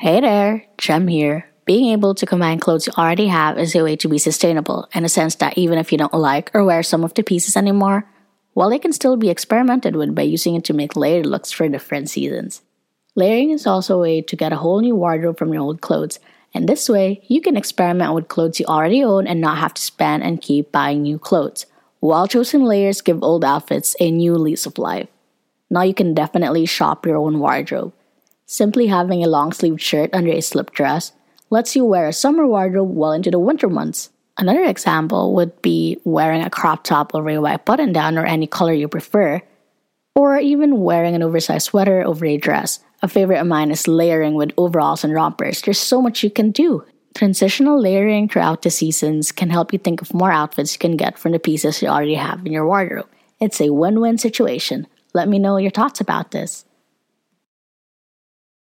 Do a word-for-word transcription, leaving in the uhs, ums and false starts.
Hey there, Jem here. Being able to combine clothes you already have is a way to be sustainable, in a sense that even if you don't like or wear some of the pieces anymore, well, it can still be experimented with by using it to make layered looks for different seasons. Layering is also a way to get a whole new wardrobe from your old clothes, and this way, you can experiment with clothes you already own and not have to spend and keep buying new clothes. Well-chosen layers give old outfits a new lease of life. Now you can definitely shop your own wardrobe. Simply having a long-sleeved shirt under a slip dress lets you wear a summer wardrobe well into the winter months. Another example would be wearing a crop top over a white button-down or any color you prefer, or even wearing an oversized sweater over a dress. A favorite of mine is layering with overalls and rompers. There's so much you can do. Transitional layering throughout the seasons can help you think of more outfits you can get from the pieces you already have in your wardrobe. It's a win-win situation. Let me know your thoughts about this.